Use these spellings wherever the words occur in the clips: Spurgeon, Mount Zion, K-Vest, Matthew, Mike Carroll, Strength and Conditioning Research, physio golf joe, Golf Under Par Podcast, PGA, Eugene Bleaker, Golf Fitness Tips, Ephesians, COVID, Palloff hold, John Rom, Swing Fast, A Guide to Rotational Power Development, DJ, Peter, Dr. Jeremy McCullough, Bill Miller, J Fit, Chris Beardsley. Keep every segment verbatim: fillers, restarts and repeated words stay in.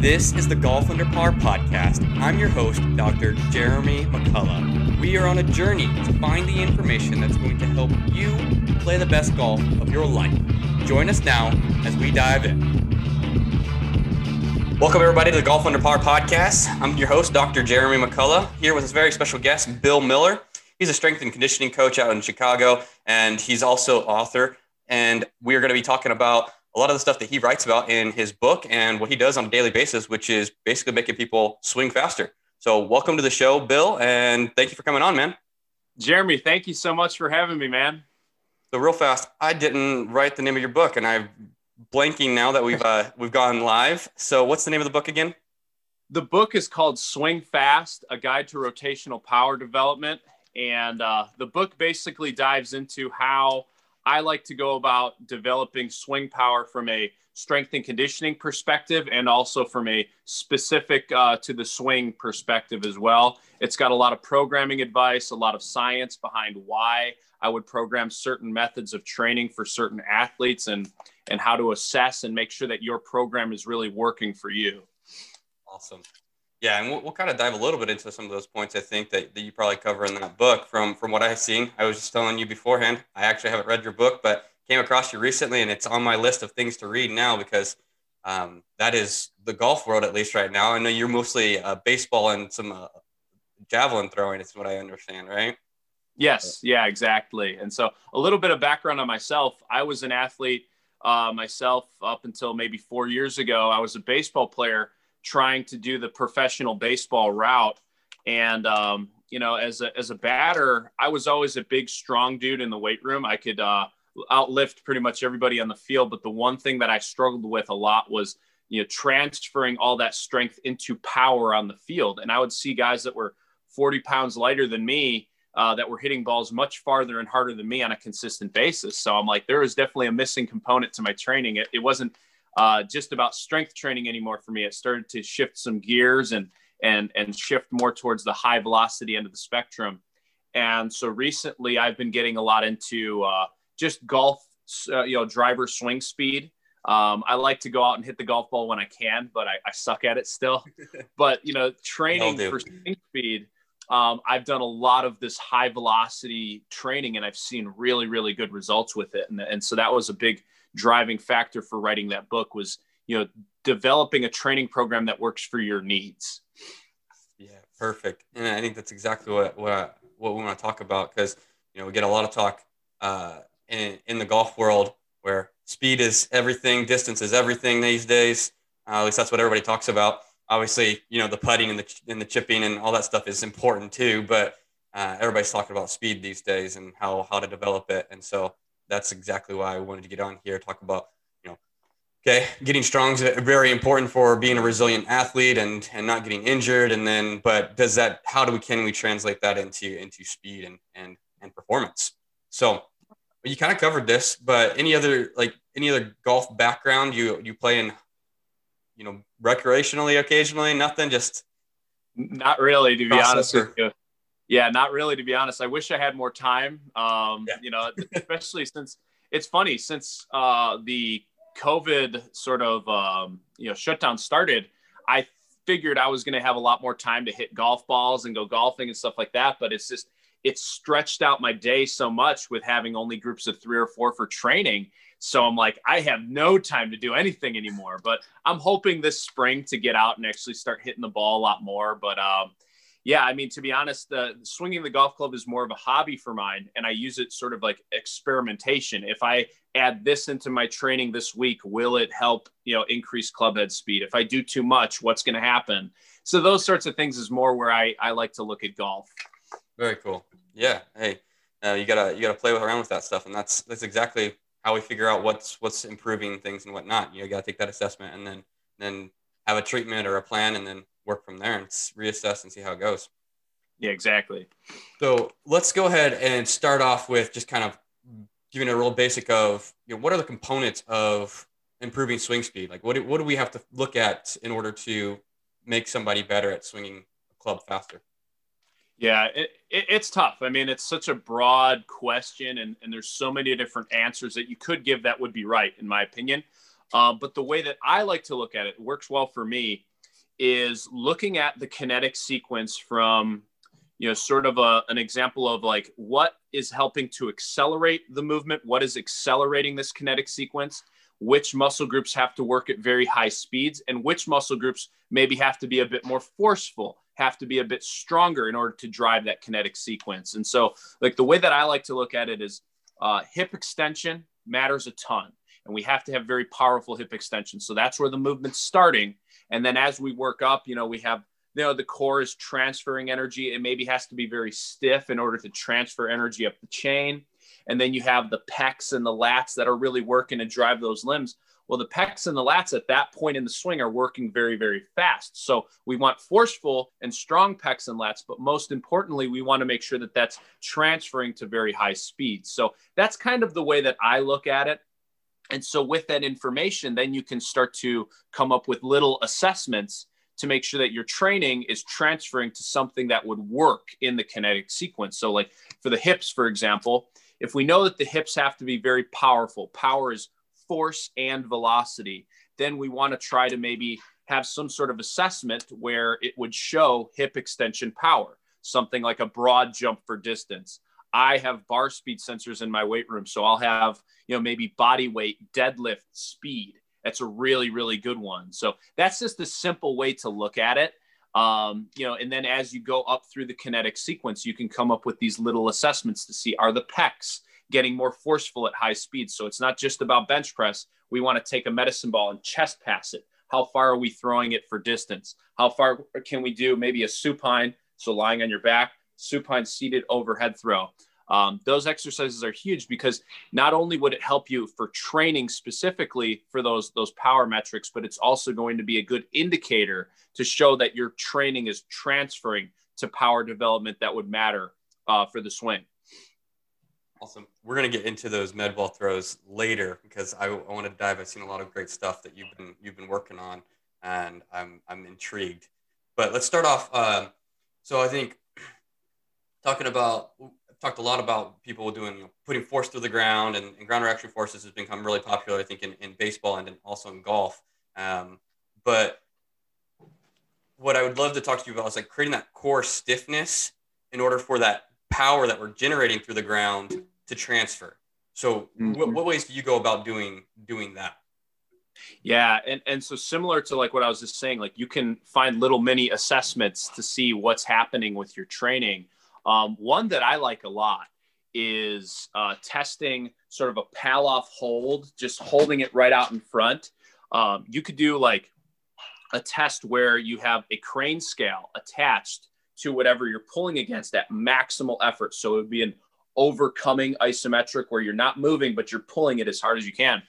This is the Golf Under Par Podcast. I'm your host, Doctor Jeremy McCullough. We are on a journey to find the information that's going to help you play the best golf of your life. Join us now as we dive in. Welcome, everybody, to the Golf Under Par Podcast. I'm your host, Doctor Jeremy McCullough, here with this very special guest, Bill Miller. He's a strength and conditioning coach out in Chicago, and he's also author. And we are going to be talking about a lot of the stuff that he writes about in his book and what he does on a daily basis, which is basically making people swing faster. So welcome to the show, Bill, and thank you for coming on, man. Jeremy, thank you so much for having me, man. So real fast, I didn't write the name of your book, and I'm blanking now that we've uh, we've gone live. So what's the name of the book again? The book is called Swing Fast, A Guide to Rotational Power Development. And uh, the book basically dives into how I like to go about developing swing power from a strength and conditioning perspective, and also from a specific uh, to the swing perspective as well. It's got a lot of programming advice, a lot of science behind why I would program certain methods of training for certain athletes, and, and how to assess and make sure that your program is really working for you. Awesome. Yeah, and we'll, we'll kind of dive a little bit into some of those points, I think, that, that you probably cover in that book. From from what I've seen, I was just telling you beforehand, I actually haven't read your book, but came across you recently, and it's on my list of things to read now, because um, that is the golf world, at least right now. I know you're mostly uh, baseball and some uh, javelin throwing is what I understand, right? Yes, yeah, exactly. And so a little bit of background on myself. I was an athlete uh, myself up until maybe four years ago. I was a baseball player trying to do the professional baseball route. And, um, you know, as a, as a batter, I was always a big, strong dude in the weight room. I could uh, outlift pretty much everybody on the field. But the one thing that I struggled with a lot was, you know, transferring all that strength into power on the field. And I would see guys that were forty pounds lighter than me uh, that were hitting balls much farther and harder than me on a consistent basis. So I'm like, there was definitely a missing component to my training. It, it wasn't Uh, just about strength training anymore for me. It started to shift some gears and and and shift more towards the high velocity end of the spectrum. And so recently, I've been getting a lot into uh, just golf, uh, you know, driver swing speed. Um, I like to go out and hit the golf ball when I can, but I, I suck at it still. But you know, training for swing speed, um, I've done a lot of this high velocity training, and I've seen really really good results with it. And and so that was a big driving factor for writing that book, was, you know, developing a training program that works for your needs. Yeah, perfect. And I think that's exactly what what, I, what we want to talk about, because, you know, we get a lot of talk uh, in, in the golf world where speed is everything, distance is everything these days. Uh, at least that's what everybody talks about. Obviously, you know, the putting and the, and the chipping and all that stuff is important too, but uh, everybody's talking about speed these days and how, how to develop it. And so that's exactly why I wanted to get on here, talk about, you know, okay, getting strong is very important for being a resilient athlete and, and not getting injured. And then, but does that, how do we, can we translate that into, into speed and, and, and performance? So you kind of covered this, but any other, like any other golf background you, you play in, you know, recreationally, occasionally, nothing, just. Not really, to be honest with you. Yeah, not really, to be honest. I wish I had more time, um, yeah. You know, especially since it's funny, since uh, the COVID sort of, um, you know, shutdown started, I figured I was going to have a lot more time to hit golf balls and go golfing and stuff like that. But it's just, it's stretched out my day so much with having only groups of three or four for training. So I'm like, I have no time to do anything anymore, but I'm hoping this spring to get out and actually start hitting the ball a lot more. But, um, yeah, I mean, to be honest, the swinging the golf club is more of a hobby for mine, and I use it sort of like experimentation. If I add this into my training this week, will it help, you know, increase clubhead speed? If I do too much, what's going to happen? So those sorts of things is more where I, I like to look at golf. Very cool. Yeah. Hey, uh, you gotta you gotta play around with that stuff, and that's that's exactly how we figure out what's what's improving things and whatnot. You know, you gotta take that assessment and then then have a treatment or a plan, and then work from there and reassess and see how it goes. Yeah, exactly. So let's go ahead and start off with just kind of giving a real basic of, you know, what are the components of improving swing speed? Like what do, what do we have to look at in order to make somebody better at swinging a club faster? Yeah, it, it, it's tough. I mean, it's such a broad question, and, and there's so many different answers that you could give that would be right, in my opinion. Uh, but the way that I like to look at it, it works well for me, is looking at the kinetic sequence from, you know, sort of a, an example of like, what is helping to accelerate the movement? What is accelerating this kinetic sequence? Which muscle groups have to work at very high speeds, and which muscle groups maybe have to be a bit more forceful, have to be a bit stronger in order to drive that kinetic sequence. And so like the way that I like to look at it is uh, hip extension matters a ton. And we have to have very powerful hip extension. So that's where the movement's starting. And then as we work up, you know, we have, you know, the core is transferring energy. It maybe has to be very stiff in order to transfer energy up the chain. And then you have the pecs and the lats that are really working to drive those limbs. Well, the pecs and the lats at that point in the swing are working very, very fast. So we want forceful and strong pecs and lats, but most importantly, we want to make sure that that's transferring to very high speeds. So that's kind of the way that I look at it. And so with that information, then you can start to come up with little assessments to make sure that your training is transferring to something that would work in the kinetic sequence. So like for the hips, for example, if we know that the hips have to be very powerful, power is force and velocity, then we want to try to maybe have some sort of assessment where it would show hip extension power, something like a broad jump for distance. I have bar speed sensors in my weight room, so I'll have, you know, maybe body weight, deadlift, speed. That's a really, really good one. So that's just a simple way to look at it. Um, you know, and then as you go up through the kinetic sequence, you can come up with these little assessments to see, are the pecs getting more forceful at high speeds? So it's not just about bench press. We want to take a medicine ball and chest pass it. How far are we throwing it for distance? How far can we do maybe a supine? So lying on your back, supine seated overhead throw. Um, those exercises are huge because not only would it help you for training specifically for those, those power metrics, but it's also going to be a good indicator to show that your training is transferring to power development that would matter uh, for the swing. Awesome. We're going to get into those med ball throws later because I, I want to dive. I've seen a lot of great stuff that you've been, you've been working on, and I'm, I'm intrigued, but let's start off. Um, so I think talking about, talked a lot about people doing, you know, putting force through the ground, and, and ground reaction forces has become really popular, I think, in, in baseball and in, also in golf. Um, but what I would love to talk to you about is like creating that core stiffness in order for that power that we're generating through the ground to transfer. So mm-hmm. what, what ways do you go about doing, doing that? Yeah. And, and so similar to like what I was just saying, like you can find little mini assessments to see what's happening with your training. Um, one that I like a lot is uh, testing sort of a palloff hold, just holding it right out in front. Um, you could do like a test where you have a crane scale attached to whatever you're pulling against at maximal effort. So it would be an overcoming isometric where you're not moving, but you're pulling it as hard as you can.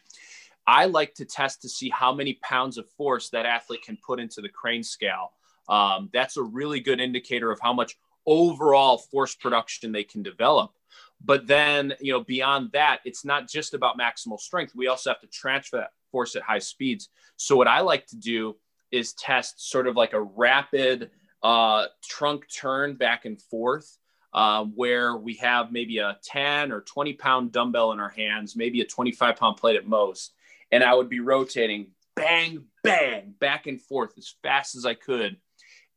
I like to test to see how many pounds of force that athlete can put into the crane scale. Um, that's a really good indicator of how much overall force production they can develop. But then, you know, beyond that, it's not just about maximal strength. We also have to transfer that force at high speeds. So what I like to do is test sort of like a rapid uh, trunk turn back and forth uh, where we have maybe a ten or twenty pound dumbbell in our hands, maybe a twenty-five pound plate at most. And I would be rotating bang, bang, back and forth as fast as I could.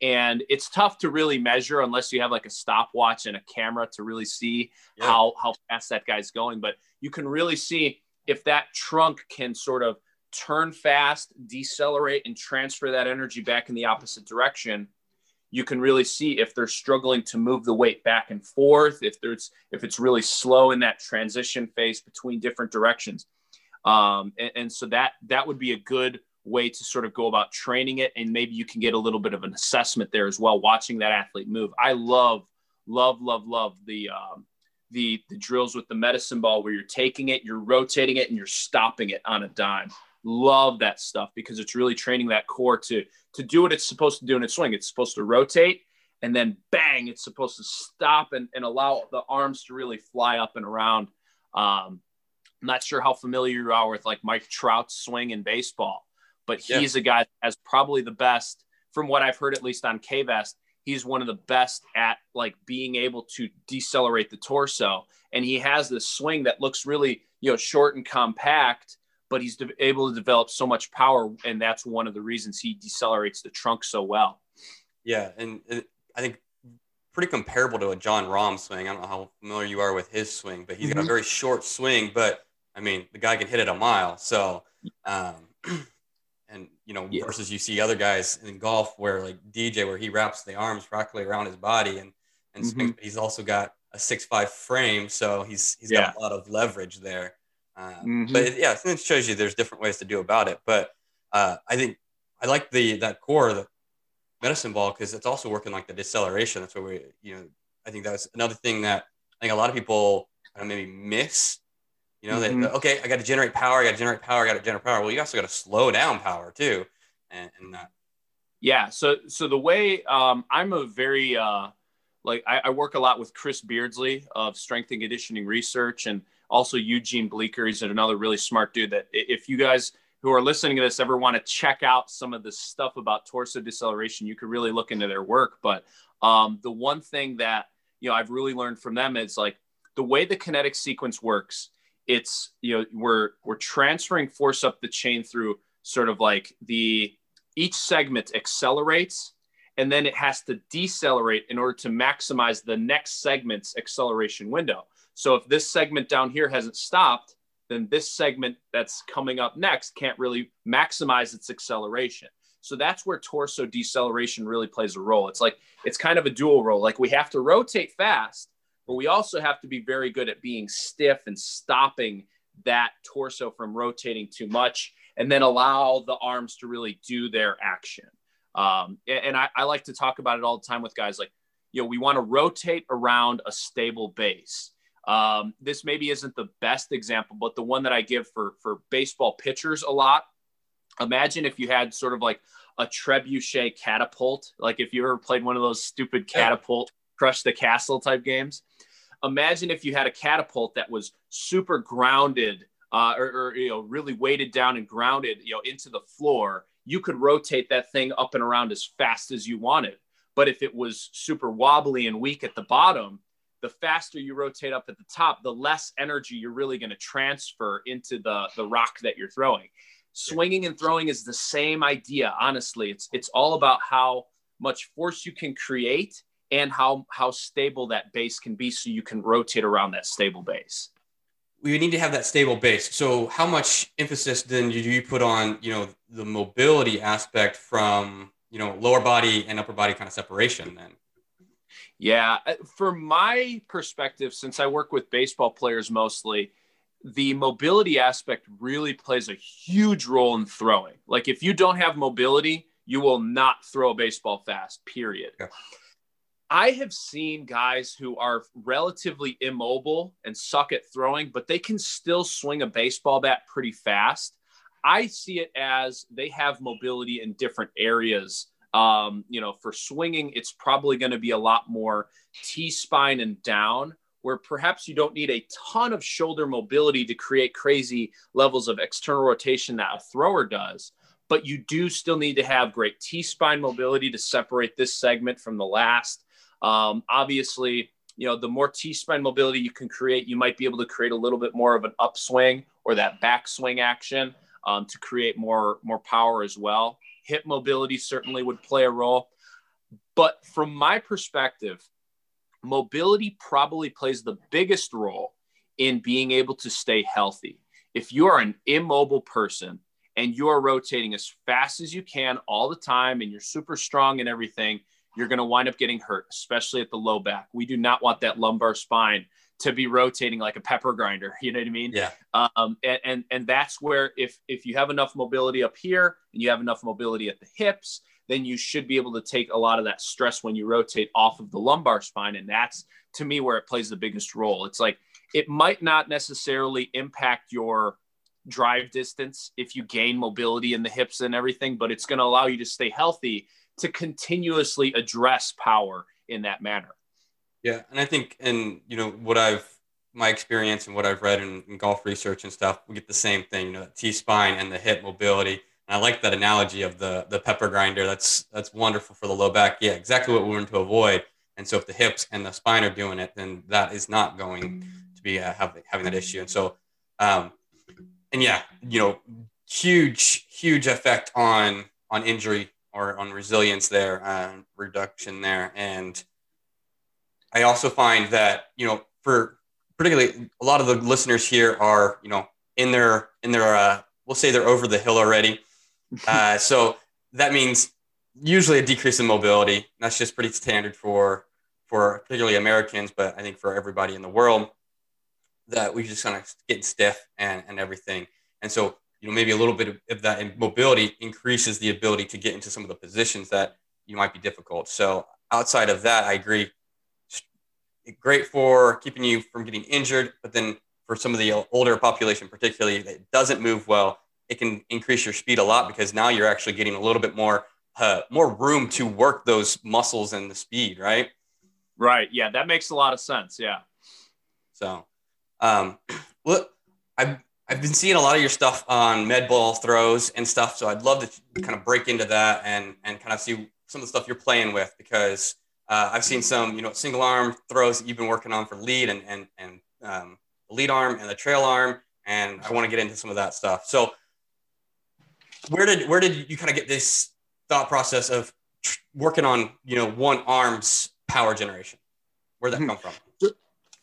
And it's tough to really measure unless you have like a stopwatch and a camera to really see yeah. how, how fast that guy's going. But you can really see if that trunk can sort of turn fast, decelerate, and transfer that energy back in the opposite direction. You can really see if they're struggling to move the weight back and forth, if there's if it's really slow in that transition phase between different directions. Um, and, and so that that would be a good way to sort of go about training it. And maybe you can get a little bit of an assessment there as well, watching that athlete move. I love, love, love, love the, um, the, the drills with the medicine ball where you're taking it, you're rotating it, and you're stopping it on a dime. Love that stuff because it's really training that core to, to do what it's supposed to do in its swing. It's supposed to rotate and then bang, it's supposed to stop and, and allow the arms to really fly up and around. Um, I'm not sure how familiar you are with like Mike Trout's swing in baseball, but he's yeah. a guy that has probably the best, from what I've heard, at least on K-Vest, he's one of the best at like being able to decelerate the torso. And he has this swing that looks really, you know, short and compact, but he's de- able to develop so much power. And that's one of the reasons he decelerates the trunk so well. Yeah. And it, I think pretty comparable to a John Rom swing. I don't know how familiar you are with his swing, but he's mm-hmm. got a very short swing, but I mean, the guy can hit it a mile. So, um, and you know, yeah. versus you see other guys in golf where like D J, where he wraps the arms properly around his body and, and mm-hmm. swings, he's also got a six, five frame. So he's, he's yeah. got a lot of leverage there. Um, mm-hmm. But it, yeah, it shows you there's different ways to do about it. But uh, I think I like the, that core, the medicine ball, because it's also working like the deceleration. That's where we, you know, I think that was another thing that I think a lot of people kind of maybe miss, you know, mm-hmm. that, okay, I got to generate power. I got to generate power. I got to generate power. Well, you also got to slow down power too. And, and that. Yeah. So, so the way um, I'm a very, uh, like I, I work a lot with Chris Beardsley of Strength and Conditioning Research, and also Eugene Bleaker. He's another really smart dude that if you guys who are listening to this ever want to check out some of the stuff about torso deceleration, you could really look into their work. But um, the one thing that, you know, I've really learned from them is like the way the kinetic sequence works. It's, you know, we're, we're transferring force up the chain through sort of like the, each segment accelerates, and then it has to decelerate in order to maximize the next segment's acceleration window. So if this segment down here hasn't stopped, then this segment that's coming up next can't really maximize its acceleration. So that's where torso deceleration really plays a role. It's like, it's kind of a dual role. Like we have to rotate fast, but we also have to be very good at being stiff and stopping that torso from rotating too much, and then allow the arms to really do their action. Um, and I, I like to talk about it all the time with guys. Like, you know, we want to rotate around a stable base. Um, this maybe isn't the best example, but the one that I give for, for baseball pitchers a lot. Imagine if you had sort of like a trebuchet catapult. Like if you ever played one of those stupid catapult, crush the castle type games. Imagine if you had a catapult that was super grounded, uh, or, or, you know, really weighted down and grounded, you know, into the floor. You could rotate that thing up and around as fast as you wanted. But if it was super wobbly and weak at the bottom, the faster you rotate up at the top, the less energy you're really going to transfer into the, the rock that you're throwing. Swinging and throwing is the same idea. Honestly, it's, it's all about how much force you can create and how, how stable that base can be. So you can rotate around that stable base. We need to have that stable base. So how much emphasis then do you put on, you know, the mobility aspect from, you know, lower body and upper body kind of separation then? Yeah. From my perspective, since I work with baseball players mostly, the mobility aspect really plays a huge role in throwing. Like if you don't have mobility, you will not throw a baseball fast, period. Yeah. I have seen guys who are relatively immobile and suck at throwing, but they can still swing a baseball bat pretty fast. I see it as they have mobility in different areas. Um, you know, for swinging, it's probably going to be a lot more T-spine and down, where perhaps you don't need a ton of shoulder mobility to create crazy levels of external rotation that a thrower does, but you do still need to have great T-spine mobility to separate this segment from the last. Um, obviously, you know, the more T-spine mobility you can create, you might be able to create a little bit more of an upswing or that backswing action, um, to create more, more power as well. Hip mobility certainly would play a role. But from my perspective, mobility probably plays the biggest role in being able to stay healthy. If you are an immobile person and you are rotating as fast as you can all the time and you're super strong and everything, you're going to wind up getting hurt, especially at the low back. We do not want that lumbar spine to be rotating like a pepper grinder. You know what I mean? Yeah. Um, and, and, and that's where if, if you have enough mobility up here and you have enough mobility at the hips, then you should be able to take a lot of that stress when you rotate off of the lumbar spine. And that's, to me, where it plays the biggest role. It's like, it might not necessarily impact your drive distance if you gain mobility in the hips and everything, but it's going to allow you to stay healthy, to continuously address power in that manner. Yeah. And I think, and you know, what I've, my experience and what I've read in, in golf research and stuff, we get the same thing, you know, T-spine and the hip mobility. And I like that analogy of the the pepper grinder. That's, that's wonderful for the low back. Yeah, exactly what we want to avoid. And so if the hips and the spine are doing it, then that is not going to be uh, having, having that issue. And so, um, and yeah, you know, huge, huge effect on, on injury or on resilience there, uh, reduction there. And I also find that, you know, for particularly a lot of the listeners here are, you know, in their, in their, uh, we'll say they're over the hill already. Uh, so that means usually a decrease in mobility. That's just pretty standard for, for particularly Americans, but I think for everybody in the world, that we just kind of get stiff and, and everything. And so, you know, maybe a little bit of, of that mobility increases the ability to get into some of the positions that you might be difficult. So outside of that, I agree. Great for keeping you from getting injured, but then for some of the older population, particularly that doesn't move well, it can increase your speed a lot because now you're actually getting a little bit more, uh, more room to work those muscles and the speed. Right. Right. Yeah. That makes a lot of sense. Yeah. So, um, look, I've, I've been seeing a lot of your stuff on med ball throws and stuff. So I'd love to kind of break into that and, and kind of see some of the stuff you're playing with, because, uh, I've seen some, you know, single arm throws that you've been working on for lead and, and, and, um, lead arm and the trail arm. And I want to get into some of that stuff. So where did, where did you kind of get this thought process of tr- working on, you know, one arm's power generation? Where'd that come from?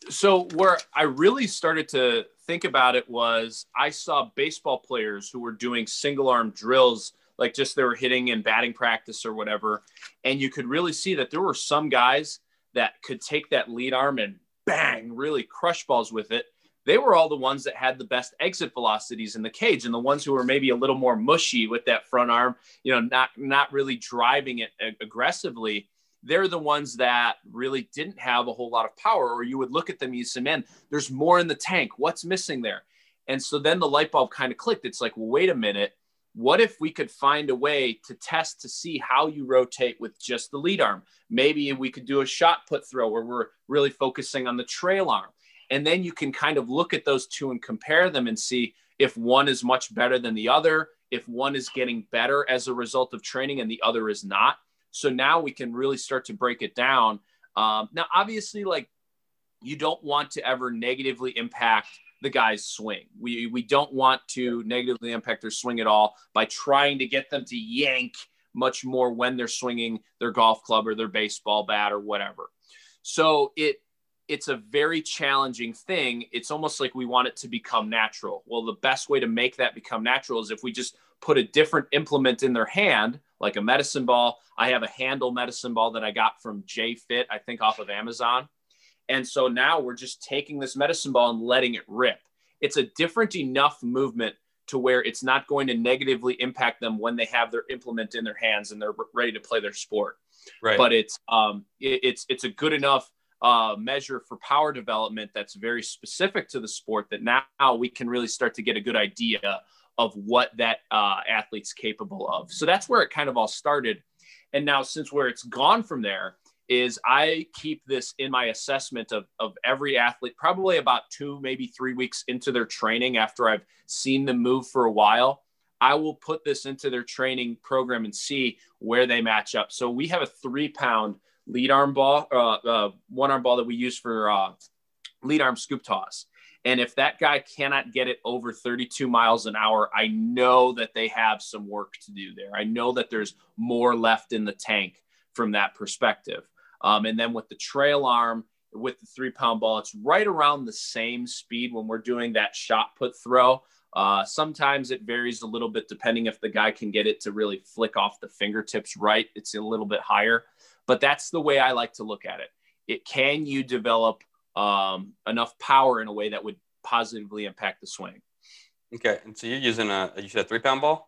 So where I really started to think about it was I saw baseball players who were doing single arm drills, like just they were hitting in batting practice or whatever. And you could really see that there were some guys that could take that lead arm and bang, really crush balls with it. They were all the ones that had the best exit velocities in the cage, and the ones who were maybe a little more mushy with that front arm, you know, not, not really driving it aggressively. They're the ones that really didn't have a whole lot of power, or you would look at them and you say, man, there's more in the tank. What's missing there? And so then the light bulb kind of clicked. It's like, well, wait a minute. What if we could find a way to test to see how you rotate with just the lead arm? Maybe we could do a shot put throw where we're really focusing on the trail arm. And then you can kind of look at those two and compare them and see if one is much better than the other, if one is getting better as a result of training and the other is not. So now we can really start to break it down. Um, now, obviously, like, you don't want to ever negatively impact the guy's swing. We, we don't want to negatively impact their swing at all by trying to get them to yank much more when they're swinging their golf club or their baseball bat or whatever. So it, it's a very challenging thing. It's almost like we want it to become natural. Well, the best way to make that become natural is if we just put a different implement in their hand, like a medicine ball. I have a handle medicine ball that I got from J Fit, I think off of Amazon. And so now we're just taking this medicine ball and letting it rip. It's a different enough movement to where it's not going to negatively impact them when they have their implement in their hands and they're ready to play their sport. Right. But it's, um, it, it's, it's a good enough Uh, measure for power development that's very specific to the sport that now we can really start to get a good idea of what that uh, athlete's capable of. So that's where it kind of all started. And now since where it's gone from there is I keep this in my assessment of, of every athlete, probably about two, maybe three weeks into their training after I've seen them move for a while. I will put this into their training program and see where they match up. So we have a three pound lead arm ball, uh, uh, one arm ball that we use for uh, lead arm scoop toss. And if that guy cannot get it over thirty-two miles an hour, I know that they have some work to do there. I know that there's more left in the tank from that perspective. Um, and then with the trail arm, with the three pound ball, it's right around the same speed when we're doing that shot put throw. Uh, sometimes it varies a little bit depending if the guy can get it to really flick off the fingertips right. It's a little bit higher. But that's the way I like to look at it. It can you develop um, enough power in a way that would positively impact the swing? Okay. And so you're using a, you said a three pound ball?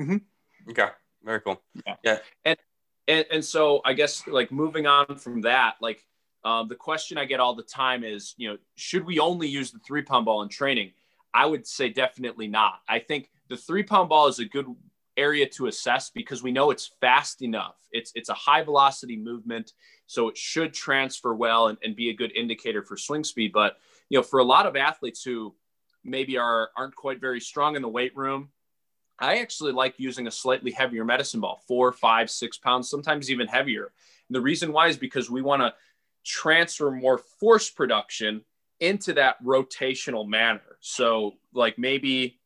Mm-hmm. Okay. Very cool. Yeah. yeah. And, and, and so I guess like moving on from that, like um, the question I get all the time is, you know, should we only use the three pound ball in training? I would say definitely not. I think the three pound ball is a good area to assess because we know it's fast enough. It's it's a high velocity movement. So it should transfer well and, and be a good indicator for swing speed. But, you know, for a lot of athletes who maybe are, aren't quite very strong in the weight room, I actually like using a slightly heavier medicine ball, four, five, six pounds, sometimes even heavier. And the reason why is because we want to transfer more force production into that rotational manner. So like maybe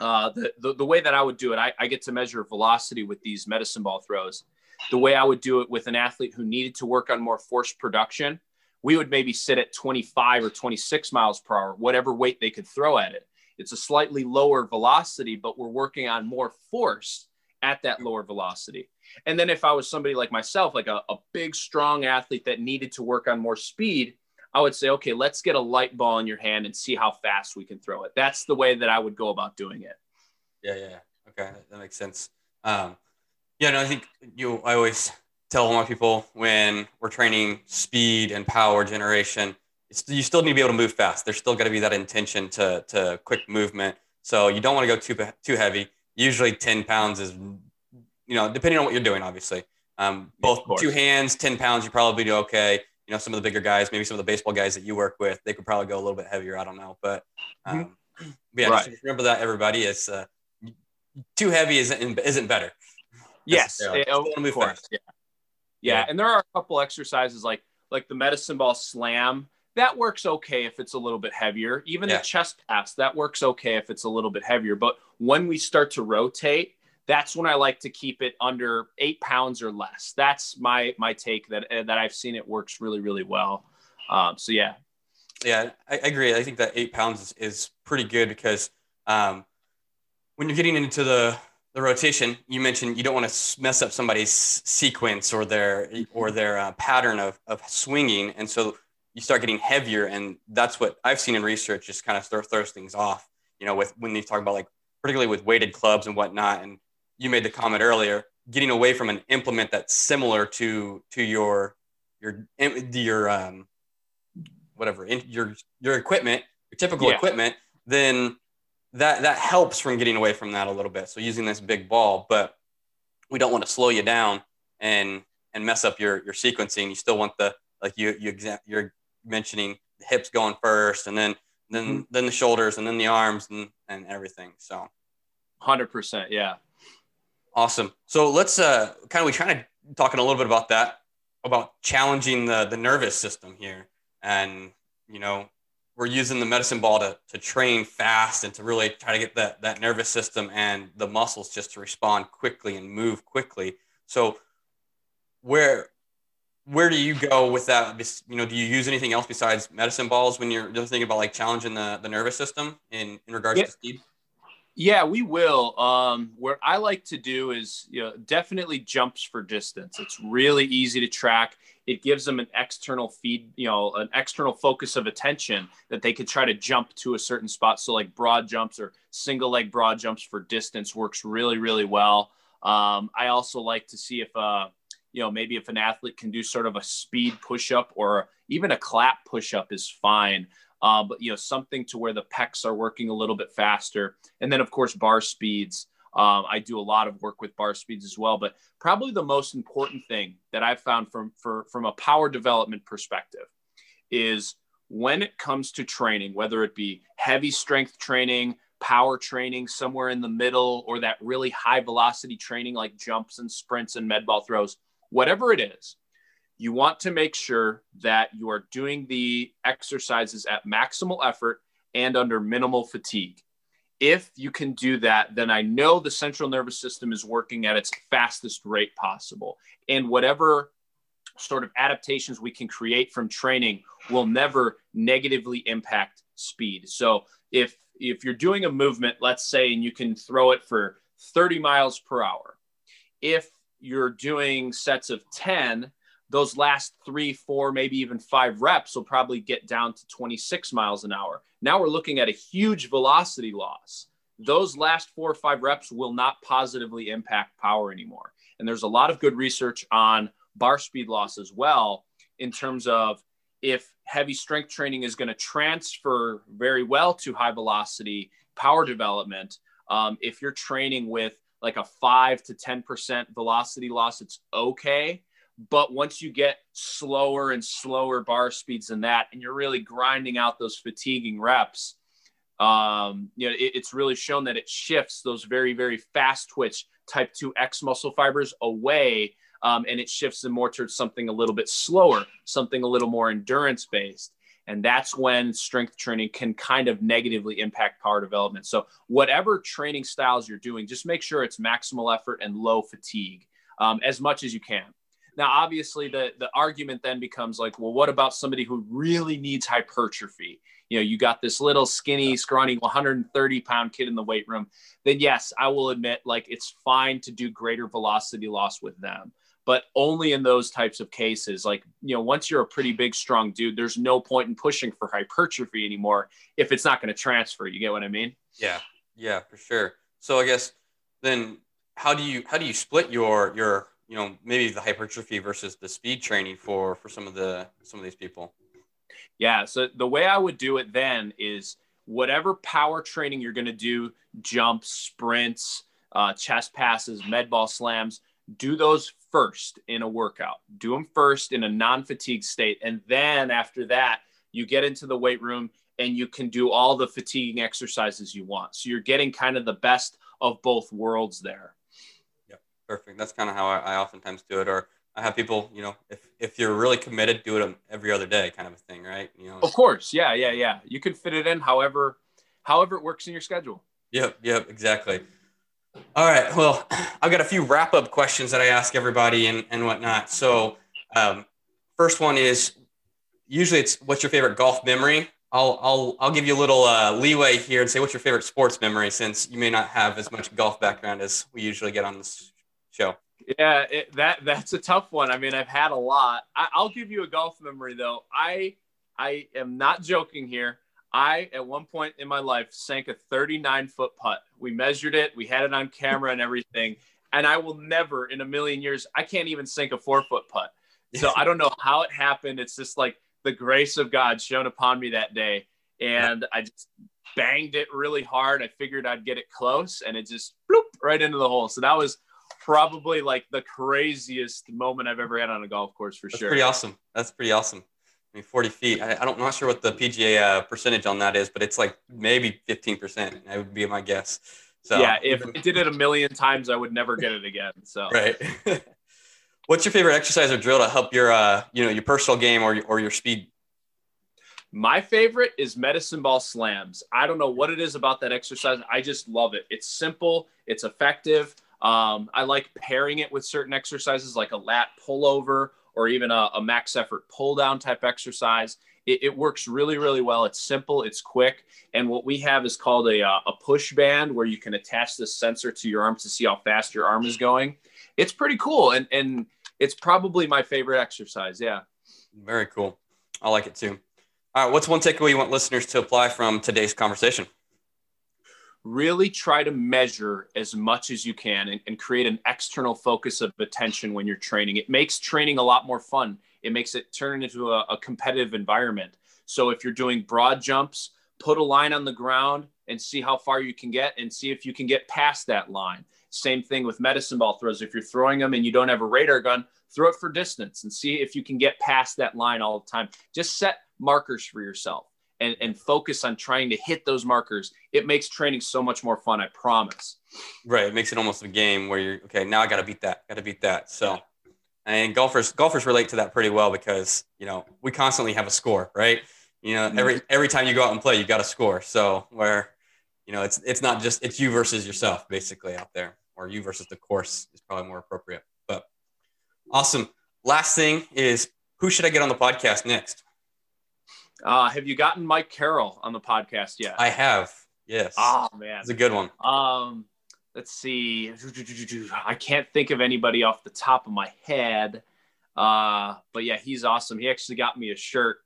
uh, the, the, the way that I would do it, I, I get to measure velocity with these medicine ball throws. The way I would do it with an athlete who needed to work on more force production, we would maybe sit at twenty-five or twenty-six miles per hour, whatever weight they could throw at it. It's a slightly lower velocity, but we're working on more force at that lower velocity. And then if I was somebody like myself, like a, a big, strong athlete that needed to work on more speed, I would say, okay, let's get a light ball in your hand and see how fast we can throw it. That's the way that I would go about doing it. Yeah. Yeah. Okay. That makes sense. Um, yeah. No, I think you, I always tell my people when we're training speed and power generation, it's, you still need to be able to move fast. There's still got to be that intention to, to quick movement. So you don't want to go too, too heavy. Usually ten pounds is, you know, depending on what you're doing, obviously, um, both two hands, ten pounds, you probably do okay. You know, some of the bigger guys, maybe some of the baseball guys that you work with, they could probably go a little bit heavier. I don't know, but, um, but yeah, right. Just remember that everybody is uh, too heavy isn't isn't better. Yes, it, of course. Yeah. Yeah. yeah, and there are a couple exercises like like the medicine ball slam that works okay if it's a little bit heavier. Even yeah. the chest pass that works okay if it's a little bit heavier. But when we start to rotate, that's when I like to keep it under eight pounds or less. That's my, my take that, that I've seen it works really, really well. Um, so yeah. Yeah, I, I agree. I think that eight pounds is, is pretty good because um, when you're getting into the, the rotation, you mentioned you don't want to mess up somebody's sequence or their, or their uh, pattern of, of swinging. And so you start getting heavier, and that's what I've seen in research, just kind of throw, throws things off, you know, with, when you talk about like, particularly with weighted clubs and whatnot. And you made the comment earlier, getting away from an implement that's similar to, to your, your, your, um, whatever, your, your equipment, your typical yeah. equipment, then that, that helps from getting away from that a little bit. So using this big ball, but we don't want to slow you down and, and mess up your, your sequencing. You still want the, like you, you, you're mentioning the hips going first, and then, then, mm-hmm. then the shoulders, and then the arms, and, and everything. So one hundred percent. Yeah. Awesome. So let's uh, kind of, we kind of talking a little bit about that, about challenging the, the nervous system here. And, you know, we're using the medicine ball to, to train fast and to really try to get that, that nervous system and the muscles just to respond quickly and move quickly. So where, where do you go with that? You know, do you use anything else besides medicine balls when you're thinking about like challenging the, the nervous system in, in regards yeah. to speed? Yeah, we will. Um, what I like to do is, you know, definitely jumps for distance. It's really easy to track. It gives them an external feed, you know, an external focus of attention that they could try to jump to a certain spot. So like broad jumps or single leg broad jumps for distance works really, really well. Um, I also like to see if, uh, you know, maybe if an athlete can do sort of a speed push-up, or even a clap push-up is fine. Uh, but, you know, something to where the pecs are working a little bit faster. And then, of course, bar speeds. Um, I do a lot of work with bar speeds as well. But probably the most important thing that I've found from, for, from a power development perspective is when it comes to training, whether it be heavy strength training, power training somewhere in the middle, or that really high velocity training like jumps and sprints and med ball throws, whatever it is, you want to make sure that you are doing the exercises at maximal effort and under minimal fatigue. If you can do that, then I know the central nervous system is working at its fastest rate possible. And whatever sort of adaptations we can create from training will never negatively impact speed. So if, if you're doing a movement, let's say, and you can throw it for thirty miles per hour, if you're doing sets of ten, those last three, four, maybe even five reps will probably get down to twenty-six miles an hour. Now we're looking at a huge velocity loss. Those last four or five reps will not positively impact power anymore. And there's a lot of good research on bar speed loss as well, in terms of if heavy strength training is going to transfer very well to high velocity power development. Um, if you're training with like a five to ten percent velocity loss, it's okay. But once you get slower and slower bar speeds than that, and you're really grinding out those fatiguing reps, um, you know, it, it's really shown that it shifts those very, very fast twitch type two X muscle fibers away, um, and it shifts them more towards something a little bit slower, something a little more endurance based. And that's when strength training can kind of negatively impact power development. So whatever training styles you're doing, just make sure it's maximal effort and low fatigue um, as much as you can. Now, obviously, the, the argument then becomes like, well, what about somebody who really needs hypertrophy? You know, you got this little skinny, scrawny, one hundred thirty pound kid in the weight room. Then yes, I will admit, like, it's fine to do greater velocity loss with them, but only in those types of cases. Like, you know, once you're a pretty big, strong dude, there's no point in pushing for hypertrophy anymore if it's not going to transfer. You get what I mean? Yeah. Yeah, for sure. So I guess then how do you, how do you split your, your, you know, maybe the hypertrophy versus the speed training for, for some of the, some of these people? Yeah. So the way I would do it then is whatever power training you're going to do, jumps, sprints, uh, chest passes, med ball slams, do those first in a workout, do them first in a non-fatigue state. And then after that, you get into the weight room and you can do all the fatiguing exercises you want. So you're getting kind of the best of both worlds there. Perfect. That's kind of how I, I oftentimes do it. Or I have people, you know, if, if you're really committed, do it every other day kind of a thing, right? You know. Of course. Yeah. Yeah. Yeah. You can fit it in however, however it works in your schedule. Yep. Yep. Exactly. All right. Well, I've got a few wrap up questions that I ask everybody and, and whatnot. So um, first one is usually it's what's your favorite golf memory? I'll, I'll, I'll give you a little uh, leeway here and say, what's your favorite sports memory? Since you may not have as much golf background as we usually get on this show. Yeah, it, that that's a tough one. I mean, I've had a lot. I, I'll give you a golf memory though. I I am not joking here. I, at one point in my life, sank a thirty-nine foot putt. We measured it. We had it on camera and everything. And I will never in a million years, I can't even sink a four foot putt. So I don't know how it happened. It's just like the grace of God shone upon me that day. And I just banged it really hard. I figured I'd get it close and it just bloop right into the hole. So that was probably like the craziest moment I've ever had on a golf course for That's sure. Pretty awesome. That's pretty awesome. I mean, forty feet. I, I don't, I'm not sure what the P G A uh, percentage on that is, but it's like maybe fifteen percent. That would be my guess. So yeah, if I did it a million times, I would never get it again. So right. What's your favorite exercise or drill to help your, uh, you know, your personal game or your, or your speed? My favorite is medicine ball slams. I don't know what it is about that exercise. I just love it. It's simple. It's effective. Um, I like pairing it with certain exercises like a lat pullover or even a, a max effort pull down type exercise. It, it works really, really well. It's simple, it's quick. And what we have is called a, a push band where you can attach this sensor to your arm to see how fast your arm is going. It's pretty cool. And, and it's probably my favorite exercise. Yeah. Very cool. I like it too. All right. What's one takeaway you want listeners to apply from today's conversation? Really try to measure as much as you can and, and create an external focus of attention when you're training. It makes training a lot more fun. It makes it turn into a, a competitive environment. So if you're doing broad jumps, put a line on the ground and see how far you can get and see if you can get past that line. Same thing with medicine ball throws. If you're throwing them and you don't have a radar gun, throw it for distance and see if you can get past that line all the time. Just set markers for yourself. And, and focus on trying to hit those markers. It makes training so much more fun, I promise. Right. It makes it almost a game where you're, okay, now I got to beat that, got to beat that. So, and golfers, golfers relate to that pretty well because, you know, we constantly have a score, right? You know, every, every time you go out and play, you got a score. So where, you know, it's, it's not just, it's you versus yourself basically out there, or you versus the course is probably more appropriate, but awesome. Last thing is, who should I get on the podcast next? Uh, have you gotten Mike Carroll on the podcast yet? I have. Yes. Oh man. It's a good one. Um, let's see. I can't think of anybody off the top of my head. Uh, but yeah, he's awesome. He actually got me a shirt.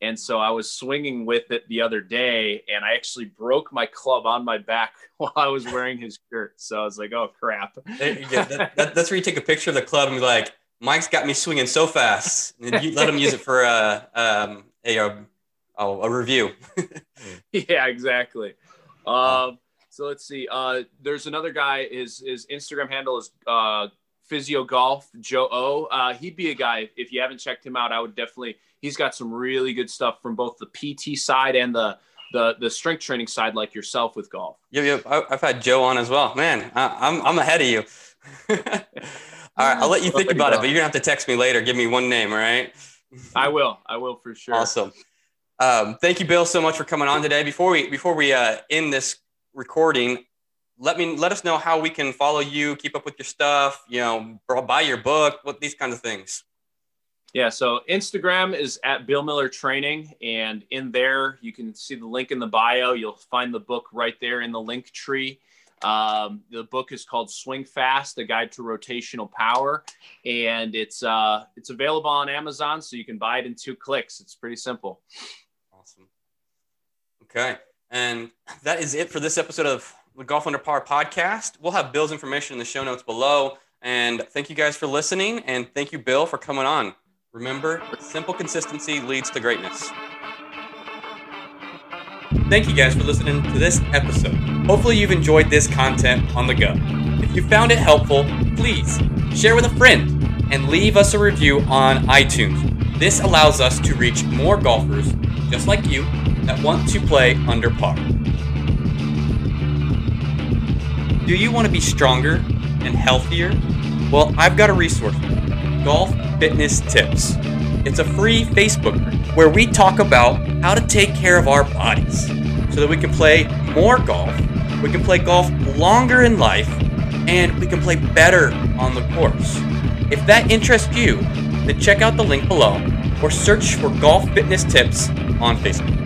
And so I was swinging with it the other day and I actually broke my club on my back while I was wearing his shirt. So I was like, oh crap. Yeah, that, that, that's where you take a picture of the club and be like, Mike's got me swinging so fast. And you let him use it for, uh, um, a, um, Oh, a review. Yeah, exactly. Um, so let's see. Uh, there's another guy. His his Instagram handle is uh, physio golf Joe. Uh, he'd be a guy if you haven't checked him out. I would definitely. He's got some really good stuff from both the P T side and the the the strength training side, like yourself with golf. Yep, yep. I, I've had Joe on as well. Man, I, I'm I'm ahead of you. All right, I'll let you think about it, but you're gonna have to text me later. Give me one name, all right? I will. I will for sure. Awesome. Um, thank you, Bill, so much for coming on today. Before we before we uh, end this recording, let me let us know how we can follow you, keep up with your stuff, you know, buy your book, what these kinds of things. Yeah, so Instagram is at Bill Miller Training, and in there you can see the link in the bio. You'll find the book right there in the link tree. Um, the book is called Swing Fast, A Guide to Rotational Power, and it's uh, it's available on Amazon, so you can buy it in two clicks. It's pretty simple. Awesome. Okay, and that is it for this episode of the Golf Under Par podcast. We'll have Bill's information in the show notes below, and thank you guys for listening, and thank you, Bill, for coming on. Remember, simple consistency leads to greatness. Thank you guys for listening to this episode. Hopefully you've enjoyed this content on the go. If you found it helpful, please share with a friend and leave us a review on iTunes. This allows us to reach more golfers just like you that want to play under par. Do you want to be stronger and healthier? Well, I've got a resource for you, Golf Fitness Tips. It's a free Facebook group where we talk about how to take care of our bodies so that we can play more golf, we can play golf longer in life, and we can play better on the course. If that interests you, then check out the link below or search for Golf Fitness Tips on Facebook.